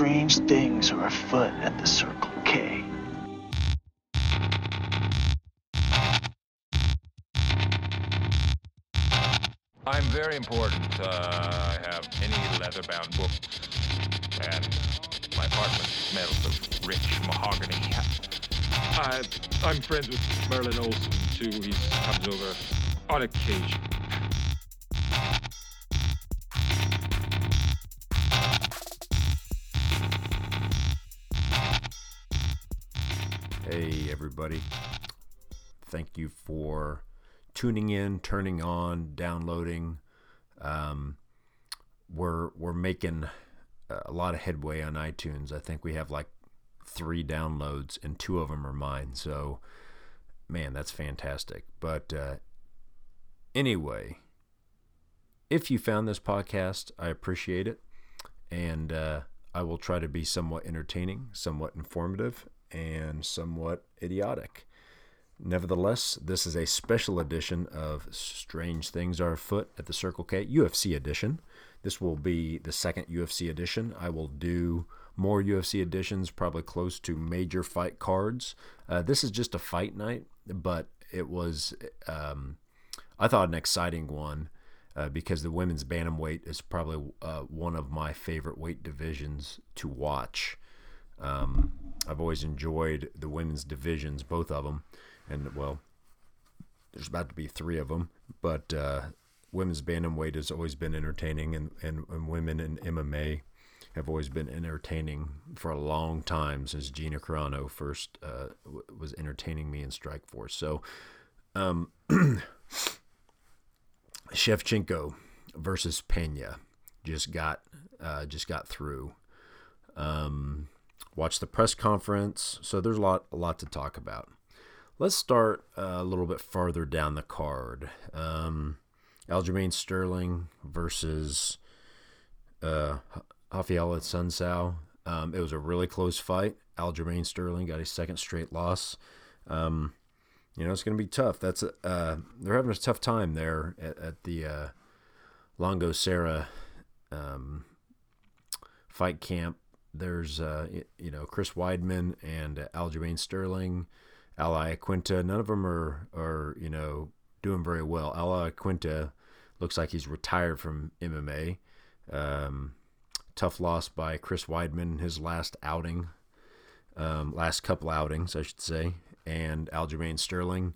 strange things are afoot at the Circle K. I'm very important. I have any leather-bound books, and my apartment smells of rich mahogany. I'm friends with Merlin Olsen, too. He comes over on occasion. Hey, everybody. Thank you for tuning in, turning on, downloading. We're making a lot of headway on iTunes. I think we have like 3 downloads and 2 of them are mine. So, man, that's fantastic. But anyway, if you found this podcast, I appreciate it. And I will try to be somewhat entertaining, somewhat informative, and somewhat idiotic. Nevertheless, this is a special edition of Strange Things Are Afoot at the Circle K, UFC edition. This will be the second UFC edition. I will do more UFC editions, probably close to major fight cards. This is just a fight night, but it was, I thought, an exciting one because the women's bantamweight is probably one of my favorite weight divisions to watch. I've always enjoyed the women's divisions, both of them. And, well, there's about to be 3 of them. But women's bantamweight has always been entertaining, and women in MMA have always been entertaining for a long time since Gina Carano first was entertaining me in Strikeforce. So, Shevchenko versus Pena just got through. Watched the press conference, so there's a lot to talk about. Let's start a little bit farther down the card. Aljamain Sterling versus Rafael Assuncao. It was a really close fight. Aljamain Sterling got his second straight loss. It's going to be tough. That's they're having a tough time there at the Longo Serra fight camp. There's, Chris Weidman and Aljamain Sterling, Al Iaquinta. None of them are doing very well. Al Iaquinta looks like he's retired from MMA. Tough loss by Chris Weidman, his last outing, last couple outings, I should say. And Aljamain Sterling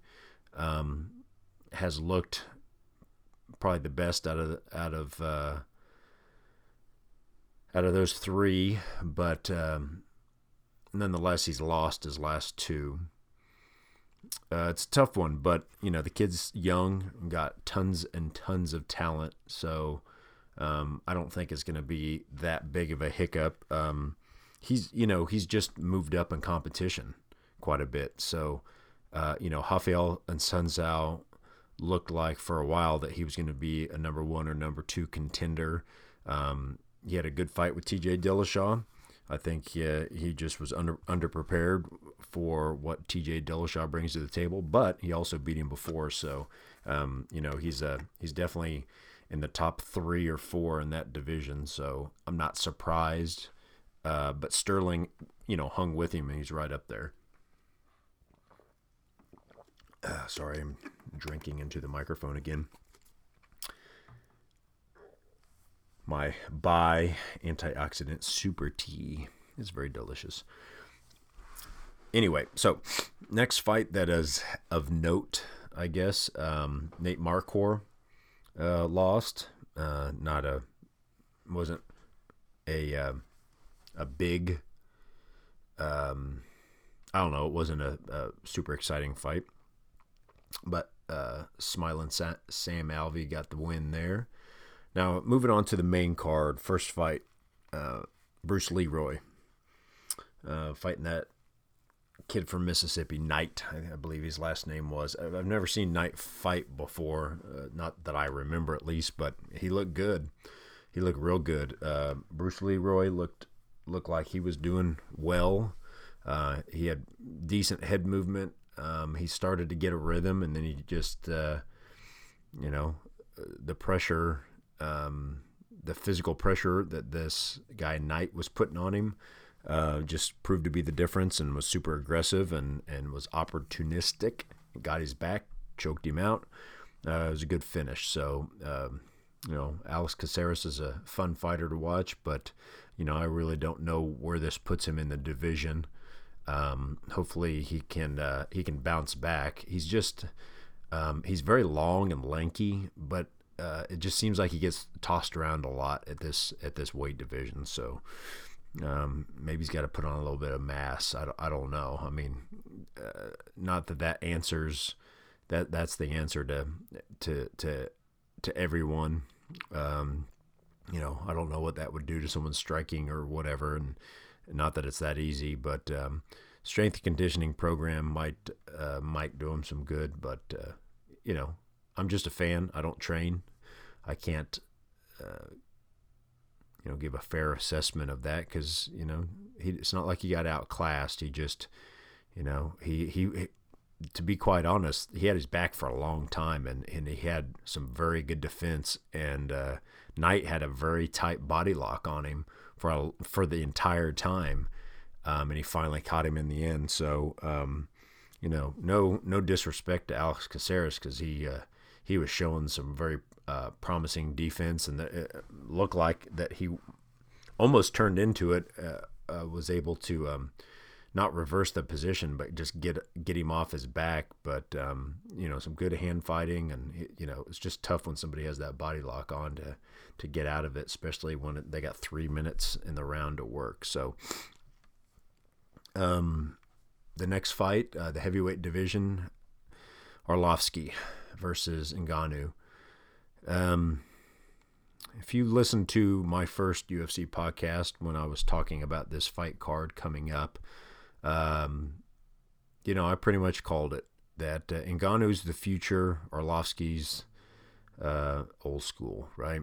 has looked probably the best out of those 3, but nonetheless, he's lost his last 2. It's a tough one, but, the kid's young, got tons and tons of talent, so I don't think it's going to be that big of a hiccup. He's just moved up in competition quite a bit, so, Rafael Assuncao looked like for a while that he was going to be a number 1 or number 2 contender. He had a good fight with TJ Dillashaw. I think he just was underprepared for what TJ Dillashaw brings to the table, but he also beat him before, so he's definitely in the top 3 or 4 in that division. So I'm not surprised, but Sterling, hung with him and he's right up there. Sorry, I'm drinking into the microphone again. My Bai antioxidant super tea is very delicious. Anyway, so next fight that is of note, I guess, Nate Marquardt lost. It wasn't a super exciting fight, but Smiling Sam Alvey got the win there. Now, moving on to the main card, first fight, Bruce Leroy, fighting that kid from Mississippi, Knight, I believe his last name was. I've never seen Knight fight before, not that I remember at least, but he looked good. He looked real good. Bruce Leroy looked like he was doing well. He had decent head movement. He started to get a rhythm, and then he just, the pressure the physical pressure that this guy Knight was putting on him just proved to be the difference, and was super aggressive and was opportunistic. Got his back, choked him out. It was a good finish. So, you know, Alex Caceres is a fun fighter to watch, but, you know, I really don't know where this puts him in the division. Hopefully he can bounce back. He's just he's very long and lanky, but it just seems like he gets tossed around a lot at this weight division. So maybe he's got to put on a little bit of mass. I don't know. I mean, not that answers that's the answer to everyone. You know, I don't know what that would do to someone striking or whatever, and not that it's that easy, but strength and conditioning program might do him some good. But you know, I'm just a fan. I don't train. I can't you know, give a fair assessment of that, because you know it's not like he got outclassed. He just, you know, he to be quite honest, he had his back for a long time, and he had some very good defense, and Knight had a very tight body lock on him for the entire time, and he finally caught him in the end. So you know, no disrespect to Alex Caceres, because he was showing some very promising defense, and it looked like that he almost turned into it. Was able to not reverse the position, but just get him off his back. But you know, some good hand fighting, and you know, it's just tough when somebody has that body lock on to get out of it, especially when they got 3 minutes in the round to work. So, the next fight, the heavyweight division, Arlovsky versus Ngannou. If you listened to my first UFC podcast when I was talking about this fight card coming up, you know, I pretty much called it that Ngannou's the future, Arlovsky's old school, right?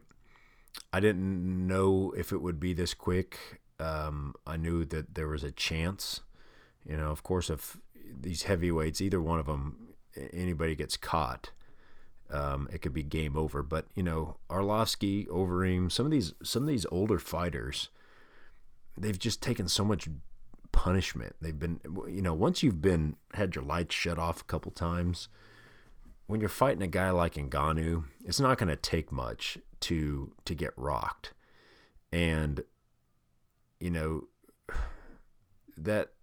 I didn't know if it would be this quick. I knew that there was a chance. You know, of course, if these heavyweights, either one of them, anybody gets caught, it could be game over. But you know, Arlovsky, Overeem, some of these older fighters, they've just taken so much punishment. They've been, you know, once you've been had your lights shut off a couple times, when you're fighting a guy like Ngannou, it's not going to take much to get rocked. And you know, that's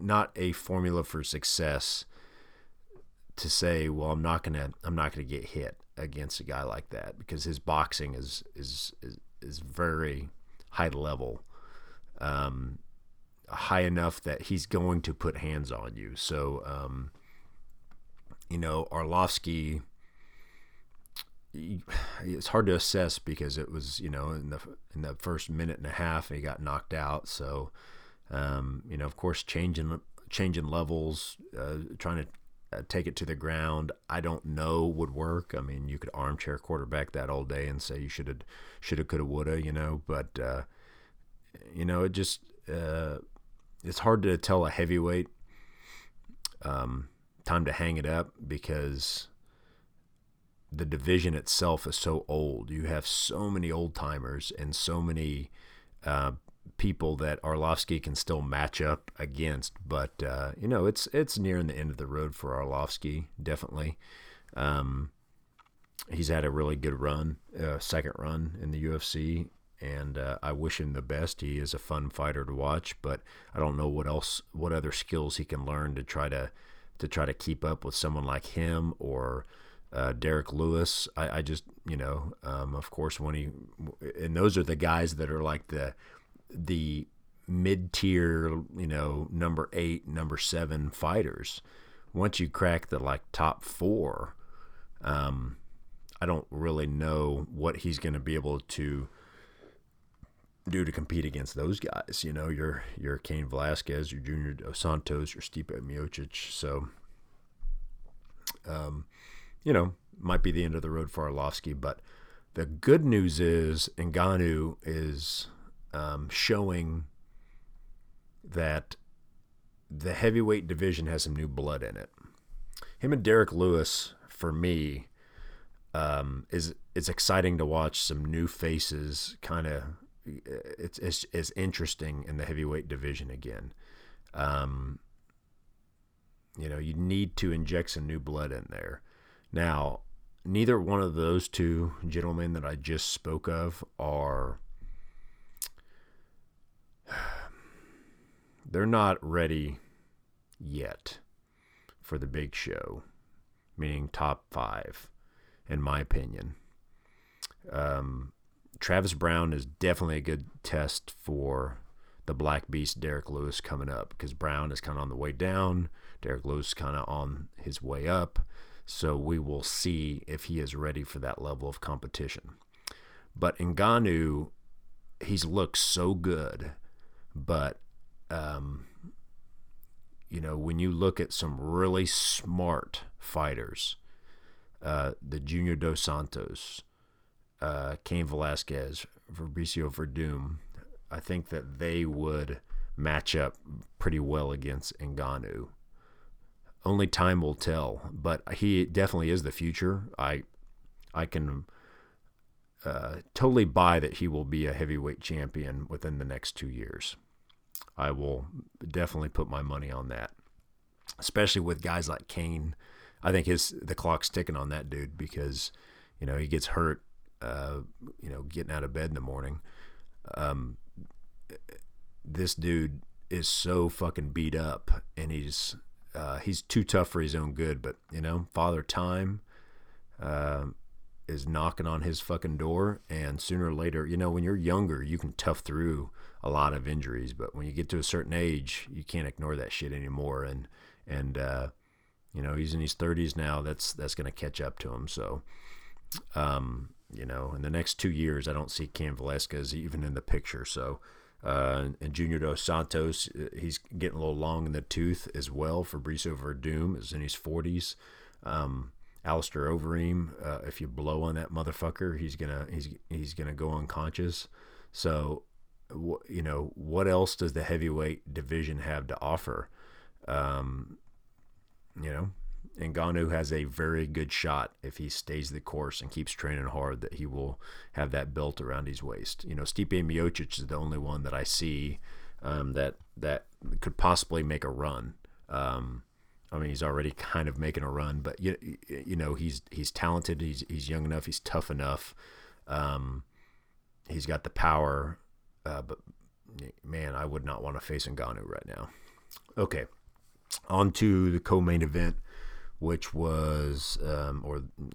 not a formula for success to say, well, I'm not going to get hit against a guy like that, because his boxing is very high level. High enough that he's going to put hands on you. So, you know, Arlovsky, it's hard to assess, because it was, you know, in the first minute and a half, he got knocked out. So, you know, of course, changing levels, trying to take it to the ground, I don't know would work. I mean, you could armchair quarterback that all day and say you shoulda, coulda, woulda, you know, but, you know, it just it's hard to tell a heavyweight time to hang it up, because the division itself is so old. You have so many old timers and so many people that Arlovsky can still match up against. But you know, it's nearing the end of the road for Arlovsky, definitely. He's had a really good run, second run in the UFC. And I wish him the best. He is a fun fighter to watch, but I don't know what other skills he can learn to try to keep up with someone like him or Derrick Lewis. I just, you know, of course, and those are the guys that are like the mid tier, you know, number 8, number 7 fighters. Once you crack the like top 4, I don't really know what he's going to be able to do to compete against those guys. You know, your Cain Velasquez, your Junior Dos Santos, your Stipe Miocic. So, you know, might be the end of the road for Arlovsky. But the good news is Ngannou is showing that the heavyweight division has some new blood in it. Him and Derrick Lewis, for me, it's exciting to watch some new faces. Kind of, it's interesting in the heavyweight division again. You know, you need to inject some new blood in there. Now, neither one of those two gentlemen that I just spoke of are, they're not ready yet for the big show, meaning top five, in my opinion. Travis Brown is definitely a good test for the Black Beast, Derrick Lewis, coming up, because Brown is kind of on the way down. Derrick Lewis is kind of on his way up. So we will see if he is ready for that level of competition. But Ngannou, he's looked so good. But, you know, when you look at some really smart fighters, the Junior Dos Santos, Cain Velasquez, Fabrício Werdum, I think that they would match up pretty well against Ngannou. Only time will tell, but he definitely is the future. I can totally buy that he will be a heavyweight champion within the next 2 years. I will definitely put my money on that, especially with guys like Kane. I think the clock's ticking on that dude, because, you know, he gets hurt, you know, getting out of bed in the morning. This dude is so fucking beat up, and he's too tough for his own good. But, you know, Father Time is knocking on his fucking door, and sooner or later, you know, when you're younger, you can tough through a lot of injuries, but when you get to a certain age, you can't ignore that shit anymore. And you know, he's in his 30s now. That's going to catch up to him. So, you know, in the next 2 years, I don't see Cain Velasquez even in the picture. So, and Junior Dos Santos, he's getting a little long in the tooth as well. Fabrício Werdum is in his 40s. Alistair Overeem, if you blow on that motherfucker, he's gonna go unconscious. So, you know, what else does the heavyweight division have to offer? You know, Ngannou has a very good shot, if he stays the course and keeps training hard, that he will have that belt around his waist. You know, Stipe Miocic is the only one that I see that could possibly make a run. I mean, he's already kind of making a run, but you know, he's talented, he's young enough, he's tough enough, he's got the power. But man, I would not want to face Ngannou right now. Okay. On to the co-main event, which was, I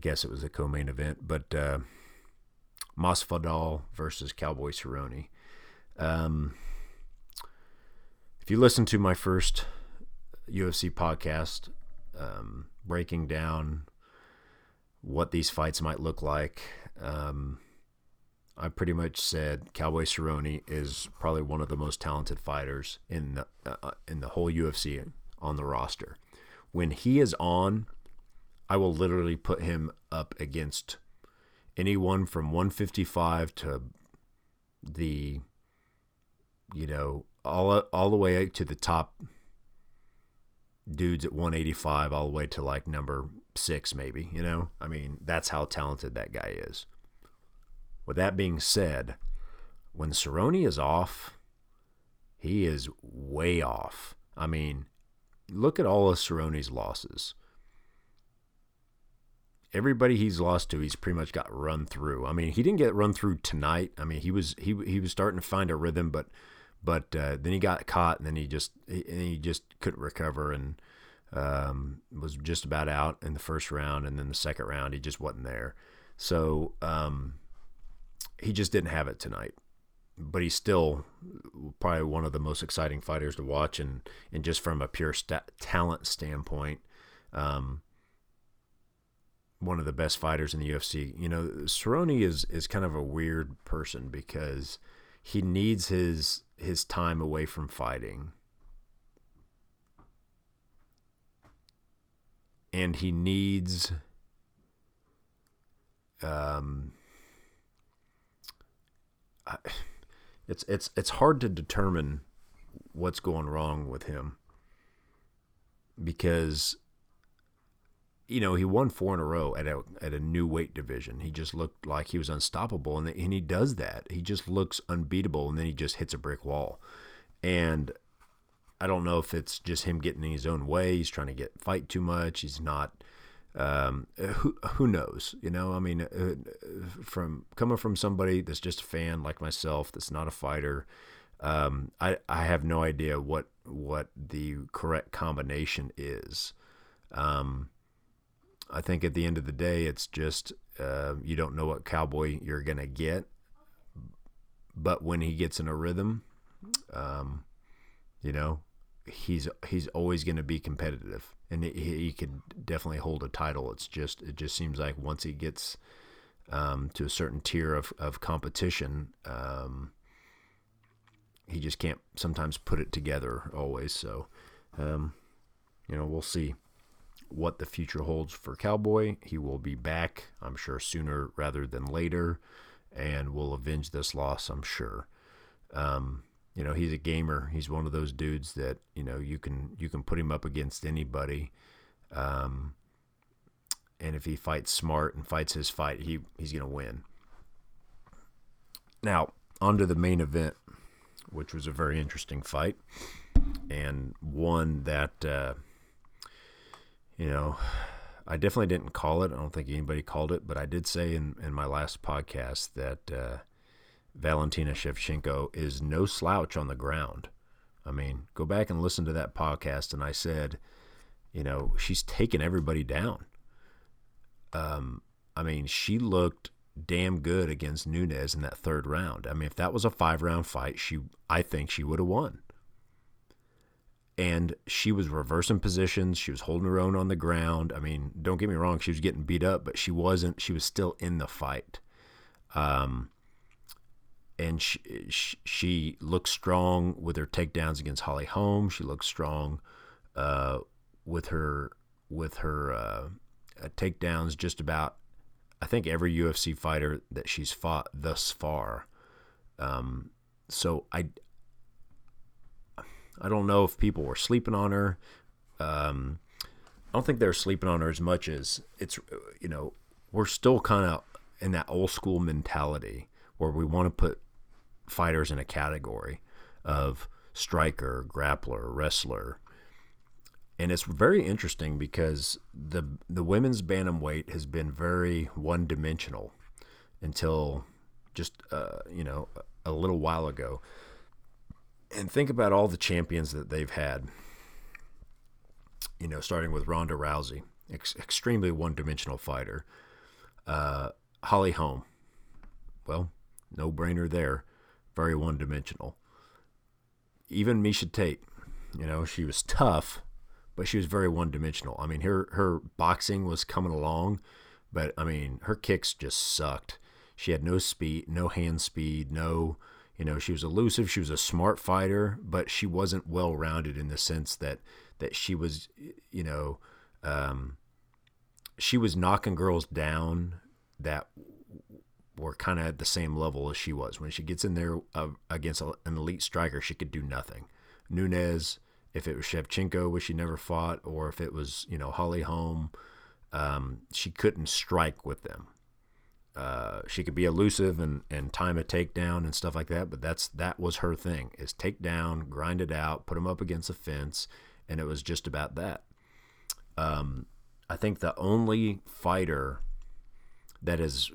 guess it was a co-main event, but Masvidal versus Cowboy Cerrone. If you listen to my first UFC podcast, breaking down what these fights might look like, I pretty much said Cowboy Cerrone is probably one of the most talented fighters in the whole UFC on the roster. When he is on, I will literally put him up against anyone from 155 to the, you know, all the way to the top dudes at 185, all the way to like number 6 maybe, you know? I mean, that's how talented that guy is. With that being said, when Cerrone is off, he is way off. I mean, look at all of Cerrone's losses. Everybody he's lost to, he's pretty much got run through. I mean, he didn't get run through tonight. I mean, he was starting to find a rhythm, but then he got caught, and then he just couldn't recover, and was just about out in the first round, and then the second round he just wasn't there. So. He just didn't have it tonight, but he's still probably one of the most exciting fighters to watch. And just from a pure talent standpoint, one of the best fighters in the UFC. You know, Cerrone is kind of a weird person, because he needs his time away from fighting, and he needs, it's hard to determine what's going wrong with him, because you know, he won four in a row at a new weight division. He just looked like he was unstoppable, and he does that. He just looks unbeatable, and then he just hits a brick wall. And I don't know if it's just him getting in his own way. He's trying to fight too much. He's not. Who knows? You know, I mean, coming from somebody that's just a fan like myself, that's not a fighter. I have no idea what the correct combination is. I think at the end of the day, it's just you don't know what Cowboy you're gonna get. But when he gets in a rhythm, you know, he's always gonna be competitive, and he could definitely hold a title. It just seems like once he gets to a certain tier of competition, he just can't sometimes put it together always. So, you know, we'll see what the future holds for Cowboy. He will be back, I'm sure, sooner rather than later, and will avenge this loss, I'm sure. You know, he's a gamer. He's one of those dudes that, you know, you can put him up against anybody. And if he fights smart and fights his fight, he's going to win. Now, on to the main event, which was a very interesting fight, and one that, you know, I definitely didn't call it. I don't think anybody called it, but I did say in my last podcast that Valentina Shevchenko is no slouch on the ground. I mean, go back and listen to that podcast, and I said, you know, she's taken everybody down. I mean, she looked damn good against Nunes in that third round. I mean, if that was a 5-round fight, I think she would have won. And she was reversing positions. She was holding her own on the ground. I mean, don't get me wrong, she was getting beat up, but she wasn't. She was still in the fight. And she looked strong with her takedowns against Holly Holm. She looked strong with her takedowns just about, I think, every UFC fighter that she's fought thus far. So I don't know if people were sleeping on her. I don't think they're sleeping on her as much as it's, you know, we're still kind of in that old school mentality where we want to put fighters in a category of striker, grappler, wrestler. And it's very interesting because the women's bantamweight has been very one-dimensional until just, you know, a little while ago. And think about all the champions that they've had, you know, starting with Ronda Rousey, extremely one-dimensional fighter. Holly Holm, well, no-brainer there, very one-dimensional. Even Miesha Tate, you know, she was tough, but she was very one-dimensional. I mean, her boxing was coming along, but, I mean, her kicks just sucked. She had no speed, no hand speed, no, you know, she was elusive. She was a smart fighter, but she wasn't well-rounded in the sense that she was, you know, she was knocking girls down that were kind of at the same level as she was. When she gets in there against an elite striker, she could do nothing. Nunes, if it was Shevchenko, which she never fought, or if it was, you know, Holly Holm, she couldn't strike with them. She could be elusive and time a takedown and stuff like that, but that was her thing, is take down, grind it out, put them up against the fence, and it was just about that. I think the only fighter that is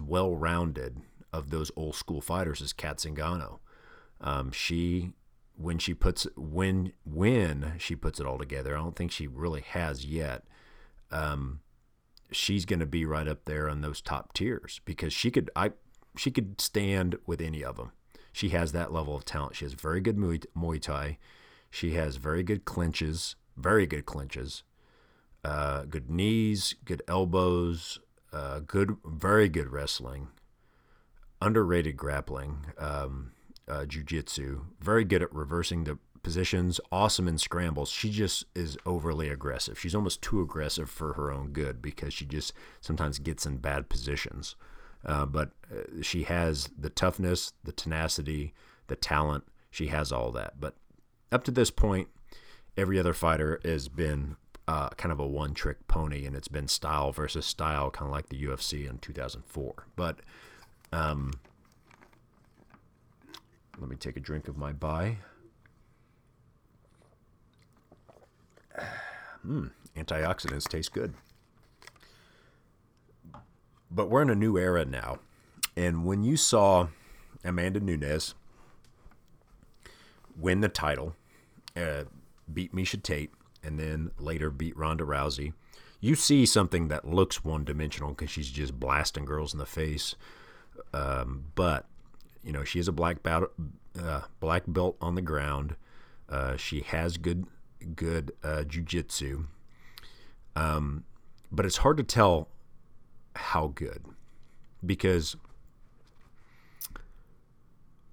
well-rounded of those old-school fighters is Kat Zingano. When she puts it all together, I don't think she really has yet. She's going to be right up there on those top tiers because she could stand with any of them. She has that level of talent. She has very good Muay Thai. She has very good clinches, good knees, good elbows, very good wrestling, underrated grappling, jiu-jitsu, very good at reversing the positions, awesome in scrambles. She just is overly aggressive. She's almost too aggressive for her own good because she just sometimes gets in bad positions. But she has the toughness, the tenacity, the talent. She has all that. But up to this point, every other fighter has been kind of a one-trick pony, and it's been style versus style, kind of like the UFC in 2004. But let me take a drink of my buy. Antioxidants taste good. But we're in a new era now. And when you saw Amanda Nunes win the title, beat Miesha Tate, and then later beat Ronda Rousey, you see something that looks one-dimensional because she's just blasting girls in the face. But, you know, she is a black belt on the ground. She has good jiu-jitsu. But it's hard to tell how good, because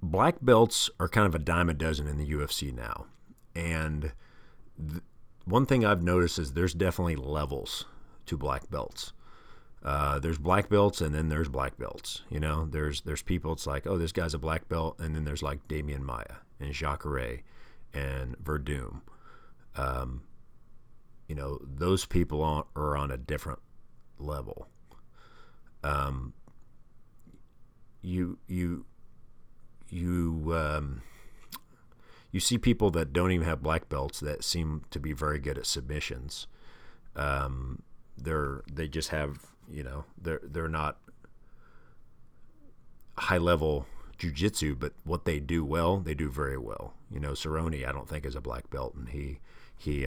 black belts are kind of a dime a dozen in the UFC now. And one thing I've noticed is there's definitely levels to black belts. There's black belts, and then there's black belts. You know, there's people, it's like, oh, this guy's a black belt. And then there's like Damian Maia and Jacare and Werdum. You know, those people are on a different level. You see people that don't even have black belts that seem to be very good at submissions. They just have, you know, they're not high level jiu-jitsu, but what they do well, they do very well. You know, Cerrone, I don't think, is a black belt, and he's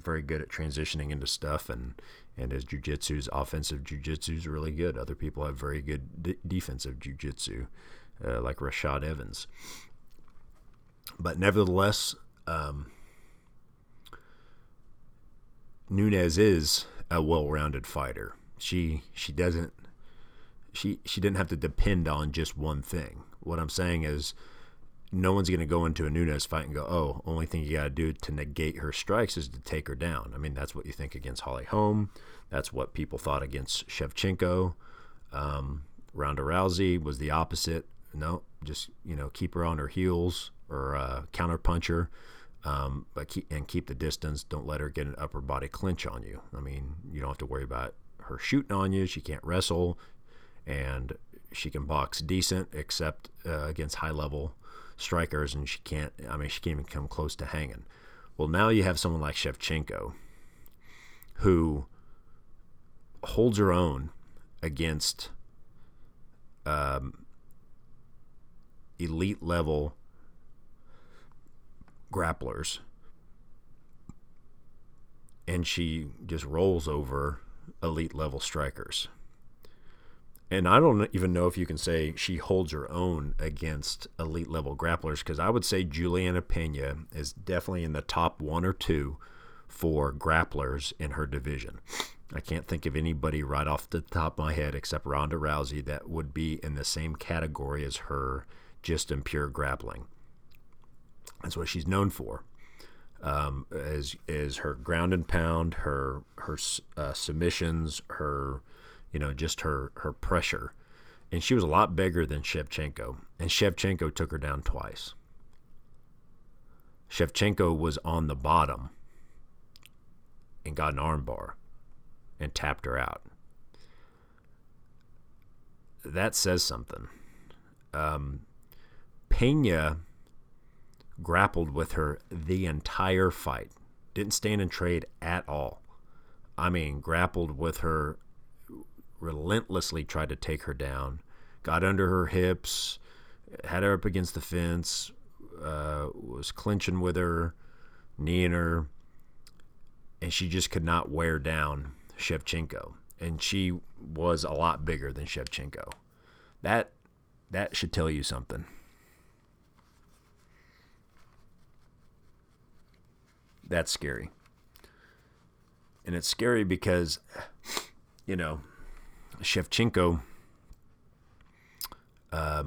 very good at transitioning into stuff, and his jiu-jitsu's offensive jiu-jitsu is really good. Other people have very good defensive jiu-jitsu, like Rashad Evans. But nevertheless, Nunes is a well-rounded fighter. She didn't have to depend on just one thing. What I'm saying is, no one's going to go into a Nunes fight and go, oh, only thing you got to do to negate her strikes is to take her down. I mean, that's what you think against Holly Holm. That's what people thought against Shevchenko. Ronda Rousey was the opposite. No, just, you know, keep her on her heels or counterpunch her, but keep the distance. Don't let her get an upper body clinch on you. I mean, you don't have to worry about her shooting on you. She can't wrestle, and she can box decent, except against high level strikers, and she can't even come close to hanging. Well, now you have someone like Shevchenko who holds her own against elite level grapplers, and she just rolls over elite level strikers. And I don't even know if you can say she holds her own against elite-level grapplers, because I would say Juliana Pena is definitely in the top one or two for grapplers in her division. I can't think of anybody right off the top of my head except Ronda Rousey that would be in the same category as her, just in pure grappling. That's what she's known for, is her ground and pound, her submissions, her... you know, just her pressure. And she was a lot bigger than Shevchenko. And Shevchenko took her down twice. Shevchenko was on the bottom and got an armbar and tapped her out. That says something. Pena grappled with her the entire fight. Didn't stand and trade at all. I mean, grappled with her, relentlessly tried to take her down, got under her hips, had her up against the fence, was clinching with her, kneeing her, and she just could not wear down Shevchenko. And she was a lot bigger than Shevchenko. That should tell you something. That's scary. And it's scary because, you know, Shevchenko, yeah,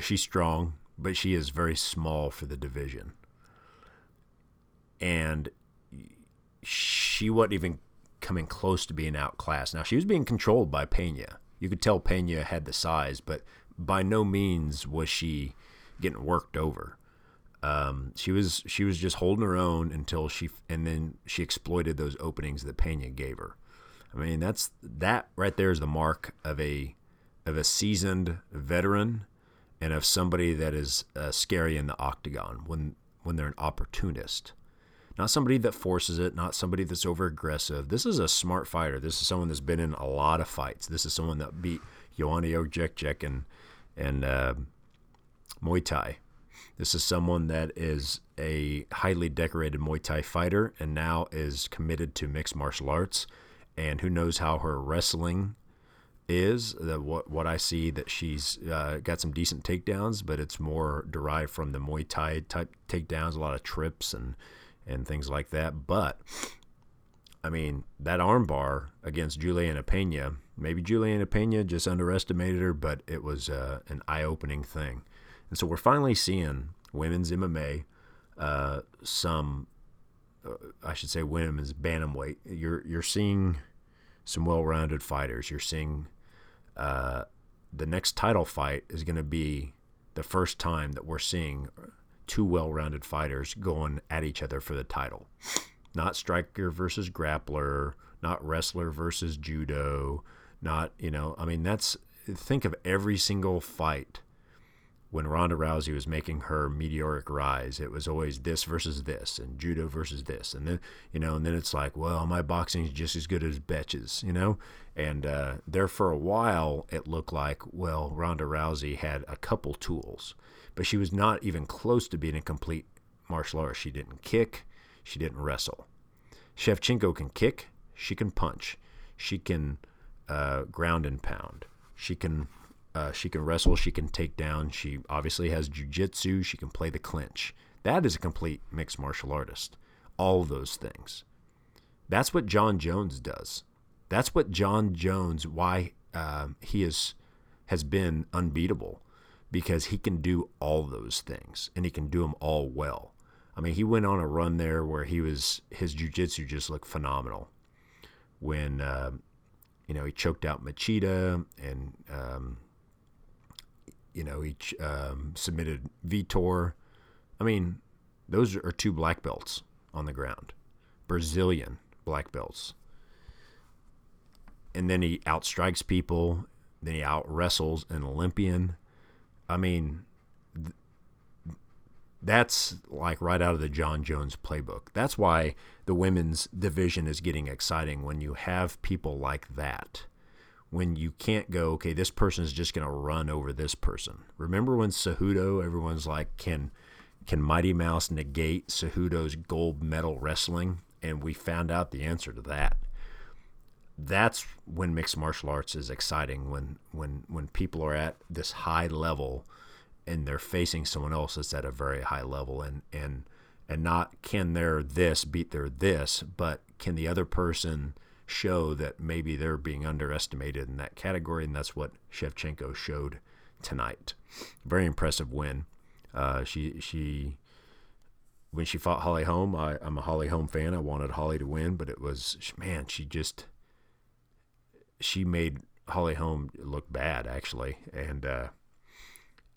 she's strong, but she is very small for the division. And she wasn't even coming close to being outclassed. Now, she was being controlled by Pena. You could tell Pena had the size, but by no means was she getting worked over. She was just holding her own until she exploited those openings that Pena gave her. I mean, that right there is the mark of a seasoned veteran and of somebody that is scary in the octagon when they're an opportunist. Not somebody that forces it, not somebody that's over aggressive. This is a smart fighter. This is someone that's been in a lot of fights. This is someone that beat Joanna Jędrzejczyk and Muay Thai. This is someone that is a highly decorated Muay Thai fighter and now is committed to mixed martial arts. And who knows how her wrestling is. What I see that she's got some decent takedowns, but it's more derived from the Muay Thai type takedowns, a lot of trips and things like that. But, I mean, that armbar against Juliana Pena, maybe Juliana Pena just underestimated her, but it was an eye-opening thing. And so we're finally seeing women's MMA, I should say women's bantamweight. You're seeing some well-rounded fighters. You're seeing the next title fight is going to be the first time that we're seeing two well-rounded fighters going at each other for the title. Not striker versus grappler, not wrestler versus judo, think of every single fight. When Ronda Rousey was making her meteoric rise, it was always this versus this and judo versus this. And then, and then it's like, well, my boxing is just as good as Betch's, And there for a while, it looked like, well, Ronda Rousey had a couple tools, but she was not even close to being a complete martial artist. She didn't kick. She didn't wrestle. Shevchenko can kick. She can punch. She can ground and pound. She can wrestle, she can take down, she obviously has jiu-jitsu, she can play the clinch. That is a complete mixed martial artist. All those things. That's what John Jones does. That's what John Jones, why he has been unbeatable, because he can do all those things, and he can do them all well. I mean, he went on a run there where his jiu-jitsu just looked phenomenal. When, he choked out Machida and... he submitted Vitor. I mean, those are two black belts on the ground. Brazilian black belts. And then he outstrikes people. Then he out-wrestles an Olympian. I mean, that's like right out of the John Jones playbook. That's why the women's division is getting exciting when you have people like that. When you can't go, okay, this person is just going to run over this person. Remember when Cejudo, everyone's like, can Mighty Mouse negate Cejudo's gold medal wrestling? And we found out the answer to that. That's when mixed martial arts is exciting, when people are at this high level and they're facing someone else that's at a very high level, and not can their this beat their this, but can the other person show that maybe they're being underestimated in that category, and that's what Shevchenko showed tonight. Very impressive win. When she fought Holly Holm, I'm a Holly Holm fan. I wanted Holly to win, but it was, man, she made Holly Holm look bad, actually, and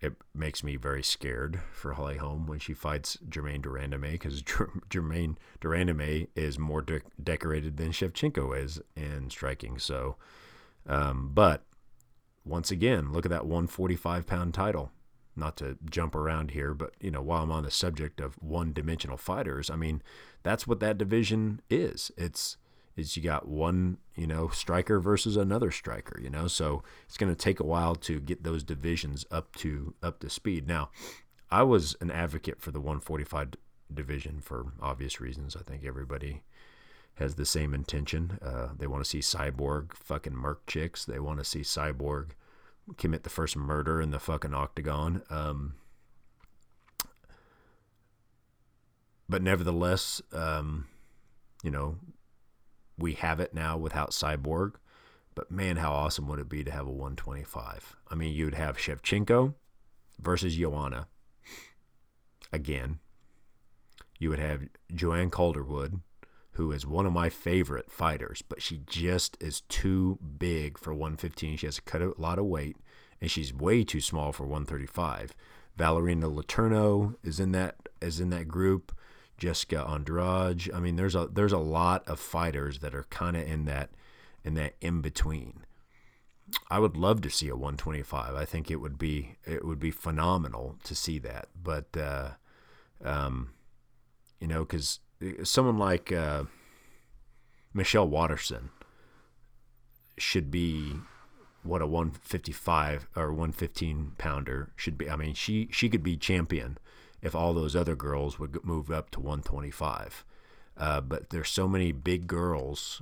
it makes me very scared for Holly Holm when she fights Germaine de Randamie, because Germaine de Randamie is more decorated than Shevchenko is in striking. So, but once again, look at that 145-pound title. Not to jump around here, but while I'm on the subject of one-dimensional fighters, I mean, that's what that division is. It's you got one, striker versus another striker, so it's going to take a while to get those divisions up to speed. Now, I was an advocate for the 145 division for obvious reasons. I think everybody has the same intention. They want to see Cyborg fucking murk chicks. They want to see Cyborg commit the first murder in the fucking octagon. But nevertheless, we have it now without Cyborg, but man, how awesome would it be to have a 125? I mean, you'd have Shevchenko versus Joanna again. You would have Joanne Calderwood, who is one of my favorite fighters, but she just is too big for 115. She has to cut a lot of weight, and she's way too small for 135. Valerina Letourneau is in that group. Jessica Andrade. I mean, there's a lot of fighters that are kind of in that in between. I would love to see a 125. I think it would be phenomenal to see that. But you know, because someone like Michelle Waterson should be what a 155 or 115 pounder should be. I mean, she could be champion if all those other girls would move up to 125. But there's so many big girls,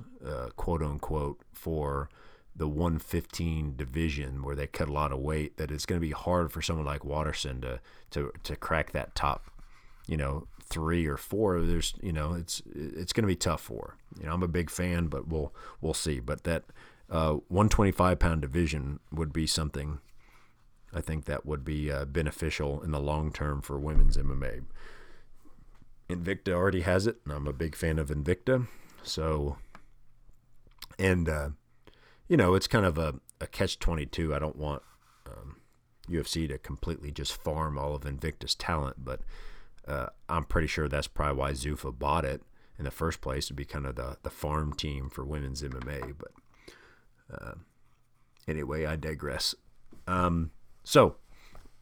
quote unquote, for the 115 division where they cut a lot of weight, that it's going to be hard for someone like Waterson to crack that top, you know, 3 or 4. There's, you know, it's going to be tough for her. You know, I'm a big fan, but we'll see. But that 125 pound division would be something I think that would be beneficial in the long term for women's MMA. Invicta already has it, and I'm a big fan of Invicta. So, and you know, it's kind of a catch-22. I don't want UFC to completely just farm all of Invicta's talent, but I'm pretty sure that's probably why Zuffa bought it in the first place, to be kind of the farm team for women's MMA. But anyway, I digress. So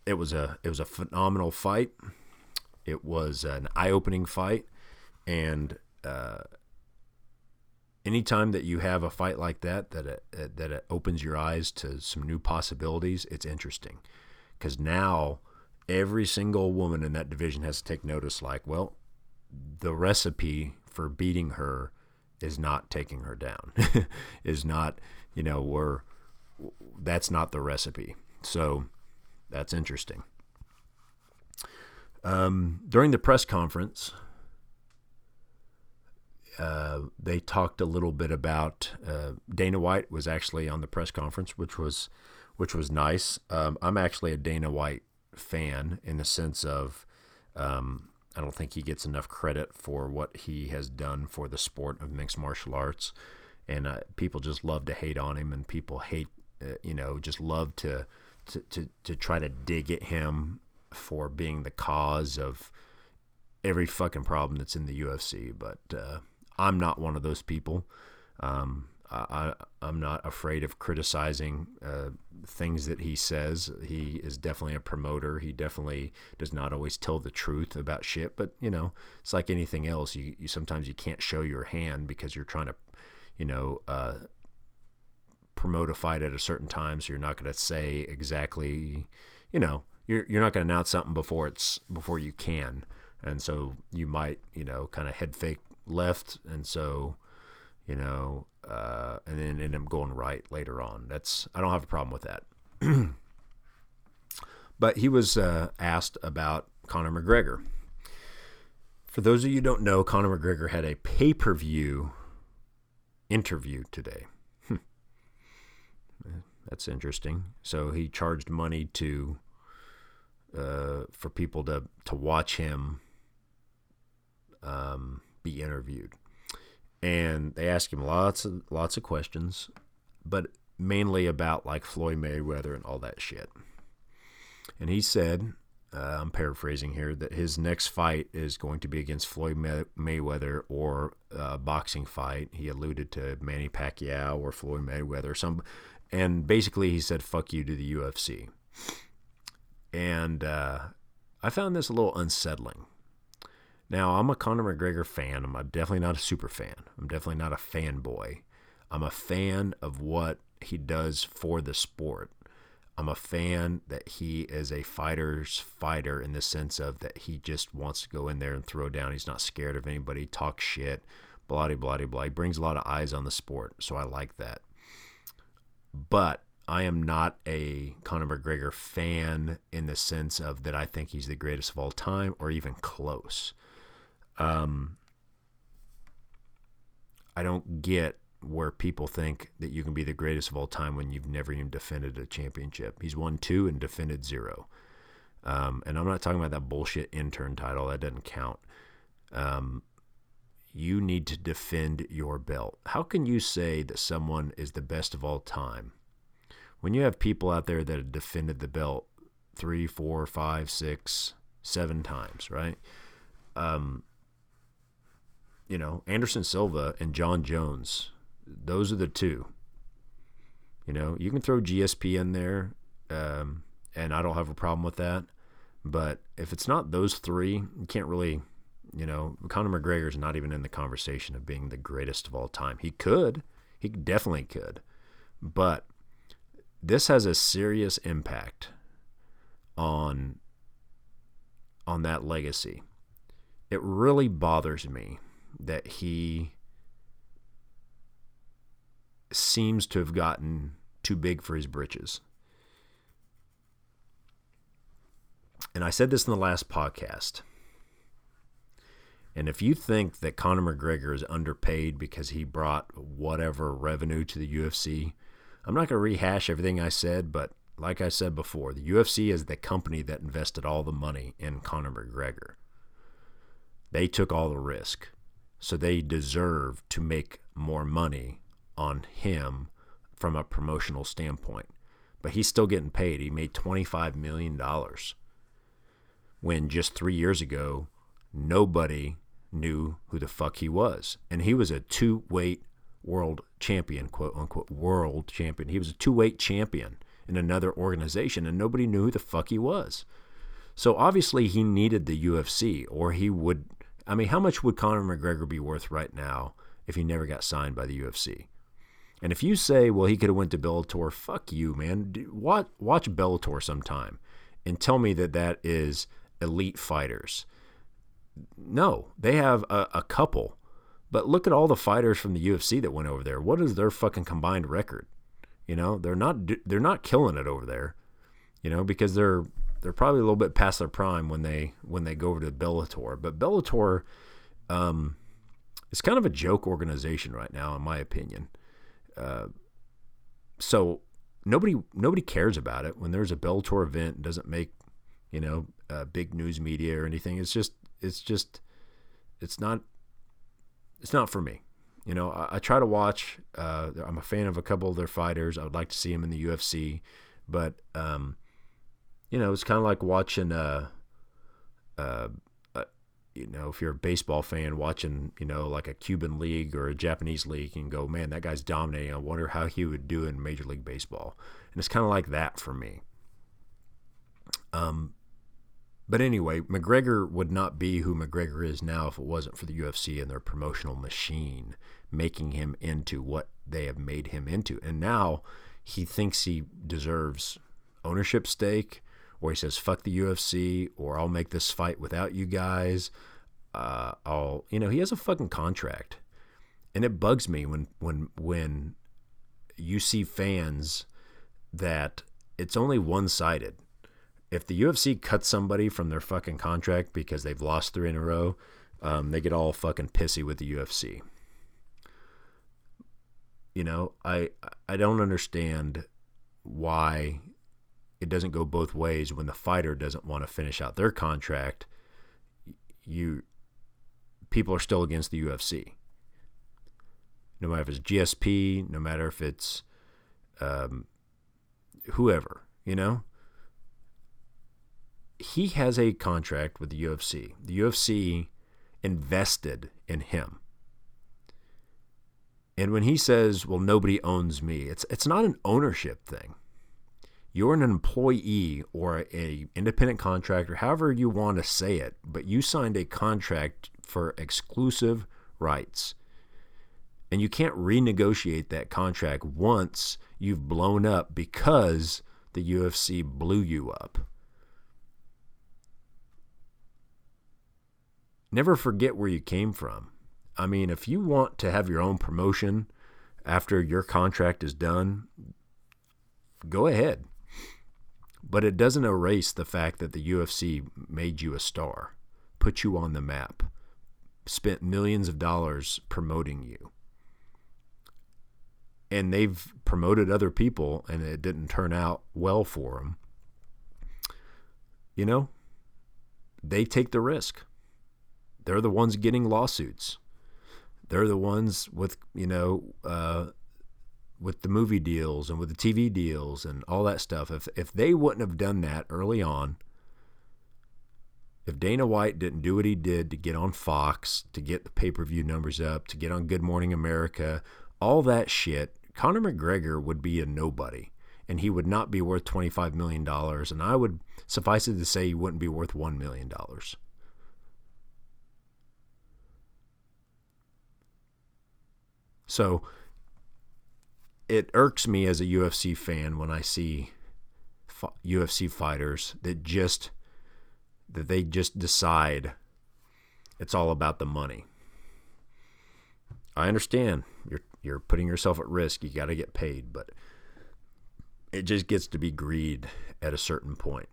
it was a phenomenal fight. It was an eye-opening fight, and anytime that you have a fight like that, that it opens your eyes to some new possibilities, it's interesting. Because now every single woman in that division has to take notice, like, well, the recipe for beating her is not taking her down, is not, you know, that's not the recipe. So that's interesting. During the press conference, they talked a little bit about Dana White was actually on the press conference, which was nice. I'm actually a Dana White fan in the sense of I don't think he gets enough credit for what he has done for the sport of mixed martial arts, and people just love to hate on him, and people hate you know, just love to try to dig at him for being the cause of every fucking problem that's in the UFC. But I'm not one of those people. I'm not afraid of criticizing things that he says. He is definitely a promoter. He definitely does not always tell the truth about shit. But, you know, it's like anything else. You sometimes you can't show your hand because you're trying to, you know, promote a fight at a certain time, so you're not going to say exactly, you know, you're not going to announce something before you can, and so you might, you know, kind of head fake left, and so, you know, and then end up going right later on. I don't have a problem with that. But he was asked about Conor McGregor. For those of you who don't know, Conor McGregor had a pay-per-view interview today. That's interesting. So he charged money to for people to watch him be interviewed, and they asked him lots of questions, but mainly about like Floyd Mayweather and all that shit. And he said, I'm paraphrasing here, that his next fight is going to be against Floyd Mayweather or a boxing fight. He alluded to Manny Pacquiao or Floyd Mayweather, and basically he said, fuck you to the UFC. And I found this a little unsettling. Now, I'm a Conor McGregor fan. I'm definitely not a super fan. I'm definitely not a fanboy. I'm a fan of what he does for the sport. I'm a fan that he is a fighter's fighter, in the sense of that he just wants to go in there and throw down. He's not scared of anybody, talk shit, blah, blah, blah. He brings a lot of eyes on the sport, so I like that. But I am not a Conor McGregor fan in the sense of that I think he's the greatest of all time or even close. I don't get where people think that you can be the greatest of all time when you've never even defended a championship. He's won 2 and defended 0. And I'm not talking about that bullshit intern title. That doesn't count. You need to defend your belt. How can you say that someone is the best of all time when you have people out there that have defended the belt three, four, five, six, seven times, right? You know, Anderson Silva and John Jones, those are the two. You know, you can throw GSP in there, and I don't have a problem with that. But if it's not those three, you can't really, you know, Conor McGregor's not even in the conversation of being the greatest of all time. He could. He definitely could. But this has a serious impact on that legacy. It really bothers me that he seems to have gotten too big for his britches. And I said this in the last podcast. And if you think that Conor McGregor is underpaid because he brought whatever revenue to the UFC, I'm not going to rehash everything I said, but like I said before, the UFC is the company that invested all the money in Conor McGregor. They took all the risk, so they deserve to make more money on him from a promotional standpoint. But he's still getting paid. He made $25 million. When just 3 years ago, nobody knew who the fuck he was. And he was a two-weight world champion, quote-unquote world champion. He was a two-weight champion in another organization, and nobody knew who the fuck he was. So obviously he needed the UFC, or he would... I mean, how much would Conor McGregor be worth right now if he never got signed by the UFC? And if you say, well, he could have went to Bellator, fuck you, man. Watch Bellator sometime and tell me that that is... elite fighters. No, they have a couple. But look at all the fighters from the UFC that went over there. What is their fucking combined record? You know, they're not killing it over there. You know, because they're probably a little bit past their prime when they go over to Bellator. But Bellator is kind of a joke organization right now, in my opinion. So nobody cares about it. When there's a Bellator event, it doesn't make, you know, big news media or anything. It's not for me. You know, I try to watch, I'm a fan of a couple of their fighters. I would like to see them in the UFC, but, you know, it's kind of like watching, you know, if you're a baseball fan watching, you know, like a Cuban league or a Japanese league and go, man, that guy's dominating. I wonder how he would do in Major League Baseball. And it's kind of like that for me. But anyway, McGregor would not be who McGregor is now if it wasn't for the UFC and their promotional machine making him into what they have made him into. And now he thinks he deserves ownership stake, or he says, fuck the UFC, or I'll make this fight without you guys. You know, he has a fucking contract. And it bugs me when you see fans that it's only one-sided. If the UFC cuts somebody from their fucking contract because they've lost three in a row, they get all fucking pissy with the UFC. You know, I don't understand why it doesn't go both ways. When the fighter doesn't want to finish out their contract, people are still against the UFC. No matter if it's GSP, no matter if it's whoever, you know? He has a contract with the UFC. The UFC invested in him. And when he says, well, nobody owns me, it's not an ownership thing. You're an employee or a independent contractor, however you want to say it, but you signed a contract for exclusive rights. And you can't renegotiate that contract once you've blown up because the UFC blew you up. Never forget where you came from. I mean, if you want to have your own promotion after your contract is done, go ahead. But it doesn't erase the fact that the UFC made you a star, put you on the map, spent millions of dollars promoting you. And they've promoted other people, and it didn't turn out well for them. You know, they take the risk. They're the ones getting lawsuits. They're the ones with, you know, with the movie deals and with the TV deals and all that stuff, if they wouldn't have done that early on, if Dana White didn't do what he did to get on Fox, to get the pay-per-view numbers up, to get on Good Morning America, all that shit, Conor McGregor would be a nobody, and he would not be worth $25 million, and I would, suffice it to say, he wouldn't be worth $1 million. So it irks me as a UFC fan when I see UFC fighters that they just decide it's all about the money. I understand you're putting yourself at risk. You got to get paid, but it just gets to be greed at a certain point.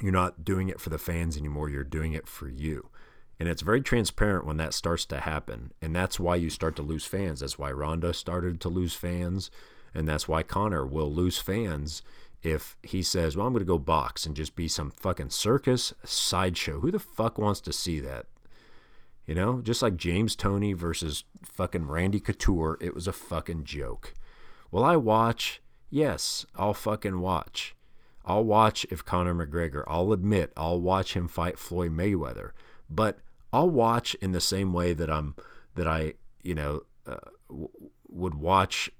You're not doing it for the fans anymore. You're doing it for you. And it's very transparent when that starts to happen. And that's why you start to lose fans. That's why Ronda started to lose fans. And that's why Conor will lose fans if he says, well, I'm going to go box and just be some fucking circus sideshow. Who the fuck wants to see that? You know, just like James Toney versus fucking Randy Couture. It was a fucking joke. Will I watch? Yes, I'll fucking watch. I'll watch if Conor McGregor, I'll admit, I'll watch him fight Floyd Mayweather. But I'll watch in the same way that I would watch,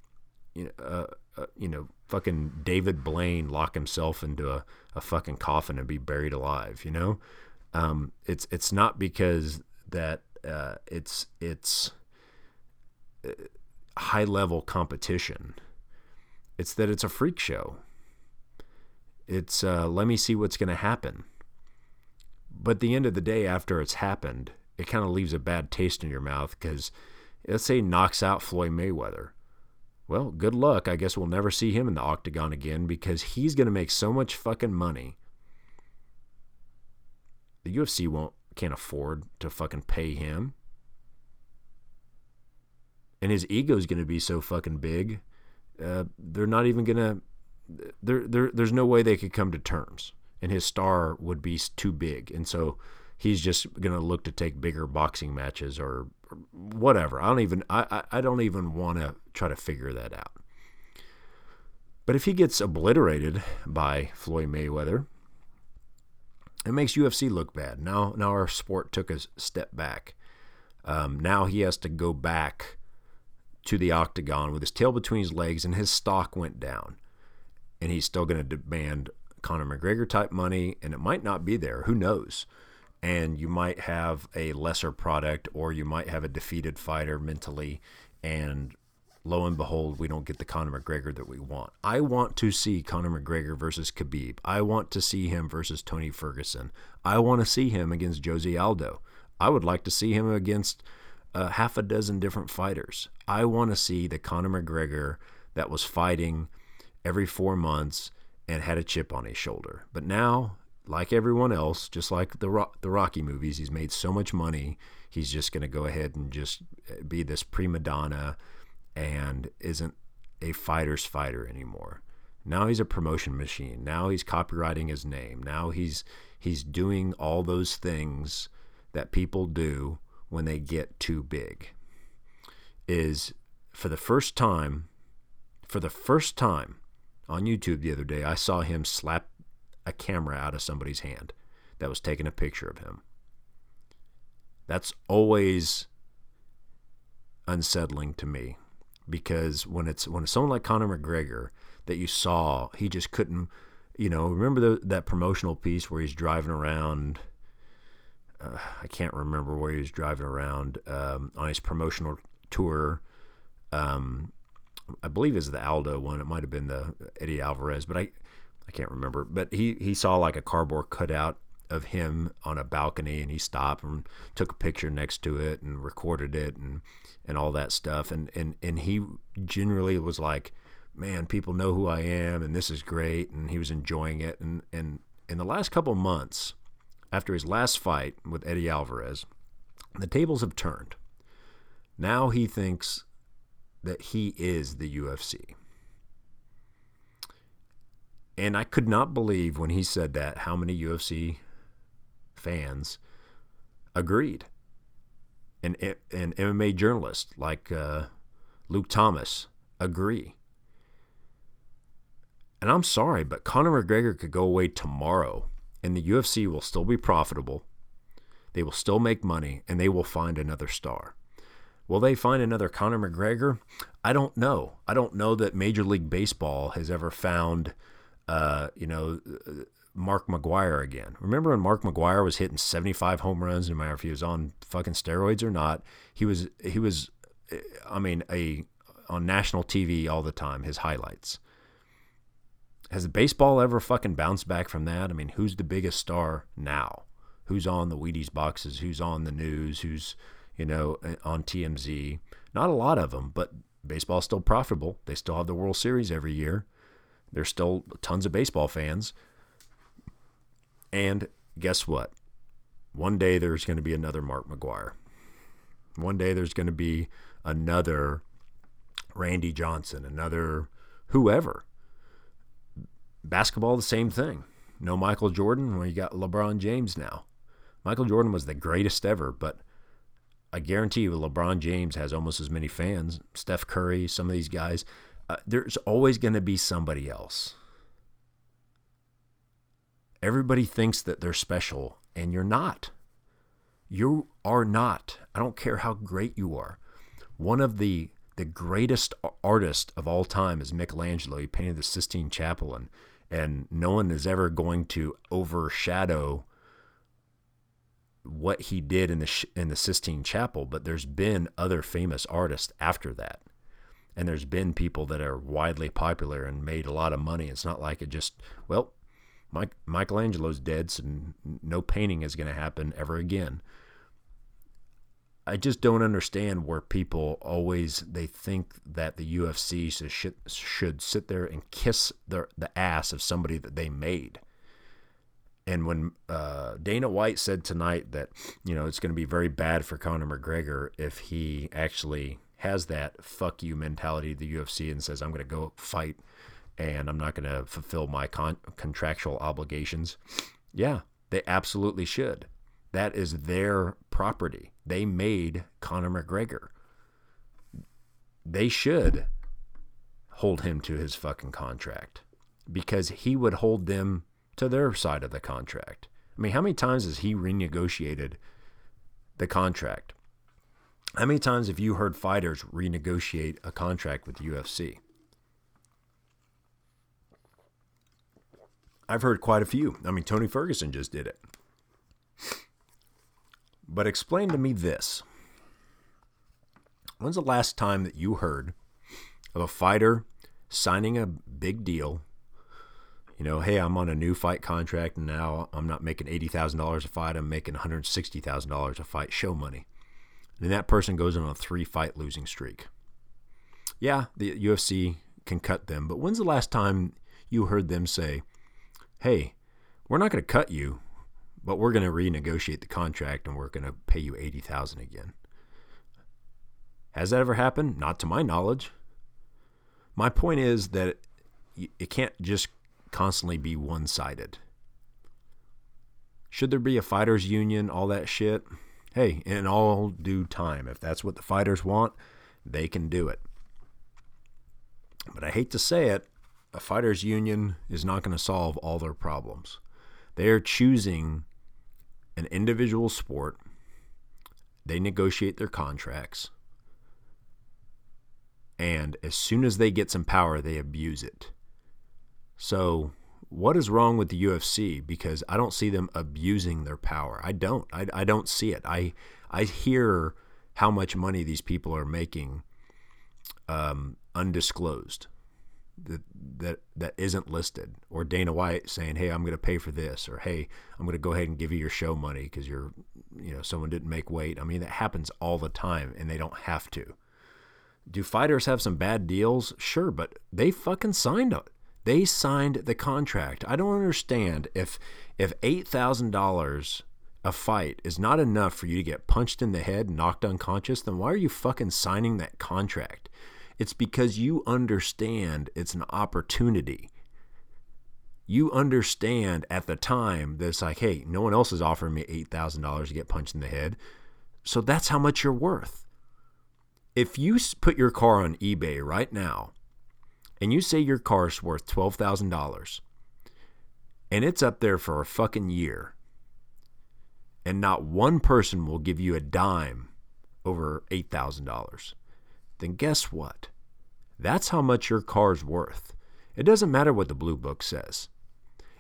fucking David Blaine lock himself into a fucking coffin and be buried alive. You know, it's not because that it's high level competition. It's that it's a freak show. It's let me see what's going to happen. But at the end of the day, after it's happened, it kind of leaves a bad taste in your mouth because, let's say, he knocks out Floyd Mayweather. Well, good luck. I guess we'll never see him in the octagon again because he's going to make so much fucking money. The UFC can't afford to fucking pay him. And his ego's going to be so fucking big, they're not even going to... There's no way they could come to terms. And his star would be too big. And so he's just going to look to take bigger boxing matches or whatever. I don't even want to try to figure that out. But if he gets obliterated by Floyd Mayweather, it makes UFC look bad. Now our sport took a step back. Now he has to go back to the octagon with his tail between his legs, and his stock went down. And he's still going to demand Conor McGregor type money, and it might not be there. Who knows? And you might have a lesser product, or you might have a defeated fighter mentally, and lo and behold, we don't get the Conor McGregor that we want. I want to see Conor McGregor versus Khabib. I want to see him versus Tony Ferguson. I want to see him against Jose Aldo. I would like to see him against half a dozen different fighters. I want to see the Conor McGregor that was fighting every 4 months and had a chip on his shoulder. But now, like everyone else, just like the Rocky movies, he's made so much money, he's just going to go ahead and just be this prima donna and isn't a fighter's fighter anymore. Now he's a promotion machine. Now he's copywriting his name. Now he's doing all those things that people do when they get too big. Is for the first time, on YouTube the other day, I saw him slap a camera out of somebody's hand that was taking a picture of him. That's always unsettling to me, because when it's someone like Conor McGregor that you saw, he just couldn't, remember that promotional piece where he's driving around, I can't remember where he was driving around on his promotional tour, I believe it's the Aldo one. It might have been the Eddie Alvarez, but I can't remember. But he saw like a cardboard cutout of him on a balcony, and he stopped and took a picture next to it and recorded it and all that stuff. And he generally was like, man, people know who I am, and this is great, and he was enjoying it. And in the last couple months, after his last fight with Eddie Alvarez, the tables have turned. Now he thinks that he is the UFC. And I could not believe when he said that how many UFC fans agreed. And MMA journalists like Luke Thomas agree. And I'm sorry, but Conor McGregor could go away tomorrow and the UFC will still be profitable. They will still make money and they will find another star. Will they find another Conor McGregor? I don't know. I don't know that Major League Baseball has ever found, Mark McGwire again. Remember when Mark McGwire was hitting 75 home runs, no matter if he was on fucking steroids or not? He was on national TV all the time, his highlights. Has baseball ever fucking bounced back from that? I mean, who's the biggest star now? Who's on the Wheaties boxes? Who's on the news? Who's, on TMZ? Not a lot of them, but baseball's still profitable. They still have the World Series every year. There's still tons of baseball fans. And guess what? One day there's going to be another Mark McGwire. One day there's going to be another Randy Johnson, another whoever. Basketball, the same thing. No Michael Jordan, well, you got LeBron James now. Michael Jordan was the greatest ever, but I guarantee you LeBron James has almost as many fans. Steph Curry, some of these guys. There's always going to be somebody else. Everybody thinks that they're special, and you're not. You are not. I don't care how great you are. One of the greatest artists of all time is Michelangelo. He painted the Sistine Chapel, and no one is ever going to overshadow what he did in the Sistine Chapel, but there's been other famous artists after that. And there's been people that are widely popular and made a lot of money. It's not like it just, well, Michelangelo's dead, so no painting is going to happen ever again. I just don't understand where people always, they think that the UFC should sit there and kiss the ass of somebody that they made. And when Dana White said tonight that, it's going to be very bad for Conor McGregor if he actually has that fuck you mentality of the UFC and says, I'm going to go fight and I'm not going to fulfill my contractual obligations. Yeah, they absolutely should. That is their property. They made Conor McGregor. They should hold him to his fucking contract because he would hold them to their side of the contract. I mean, how many times has he renegotiated the contract? How many times have you heard fighters renegotiate a contract with the UFC? I've heard quite a few. I mean, Tony Ferguson just did it. But explain to me this. When's the last time that you heard of a fighter signing a big deal? Hey, I'm on a new fight contract and now I'm not making $80,000 a fight. I'm making $160,000 a fight show money. And that person goes on a 3-fight losing streak. Yeah, the UFC can cut them. But when's the last time you heard them say, hey, we're not going to cut you, but we're going to renegotiate the contract and we're going to pay you $80,000 again? Has that ever happened? Not to my knowledge. My point is that it can't just constantly be one-sided. Should there be a fighters union, all that shit? Hey, in all due time, if that's what the fighters want, they can do it. But I hate to say it, a fighters union is not going to solve all their problems. They are choosing an individual sport. They negotiate their contracts. And as soon as they get some power, they abuse it. So what is wrong with the UFC? Because I don't see them abusing their power. I don't. I don't see it. I hear how much money these people are making undisclosed. That isn't listed, or Dana White saying, hey, I'm going to pay for this, or hey, I'm going to go ahead and give you your show money because you're, someone didn't make weight. I mean, that happens all the time and they don't have to. Do fighters have some bad deals? Sure, but they fucking signed it. They signed the contract. I don't understand if $8,000 a fight is not enough for you to get punched in the head, knocked unconscious, then why are you fucking signing that contract? It's because you understand it's an opportunity. You understand at the time that it's like, hey, no one else is offering me $8,000 to get punched in the head. So that's how much you're worth. If you put your car on eBay right now and you say your car's worth $12,000 and it's up there for a fucking year and not one person will give you a dime over $8,000, then guess what? That's how much your car's worth. It doesn't matter what the blue book says.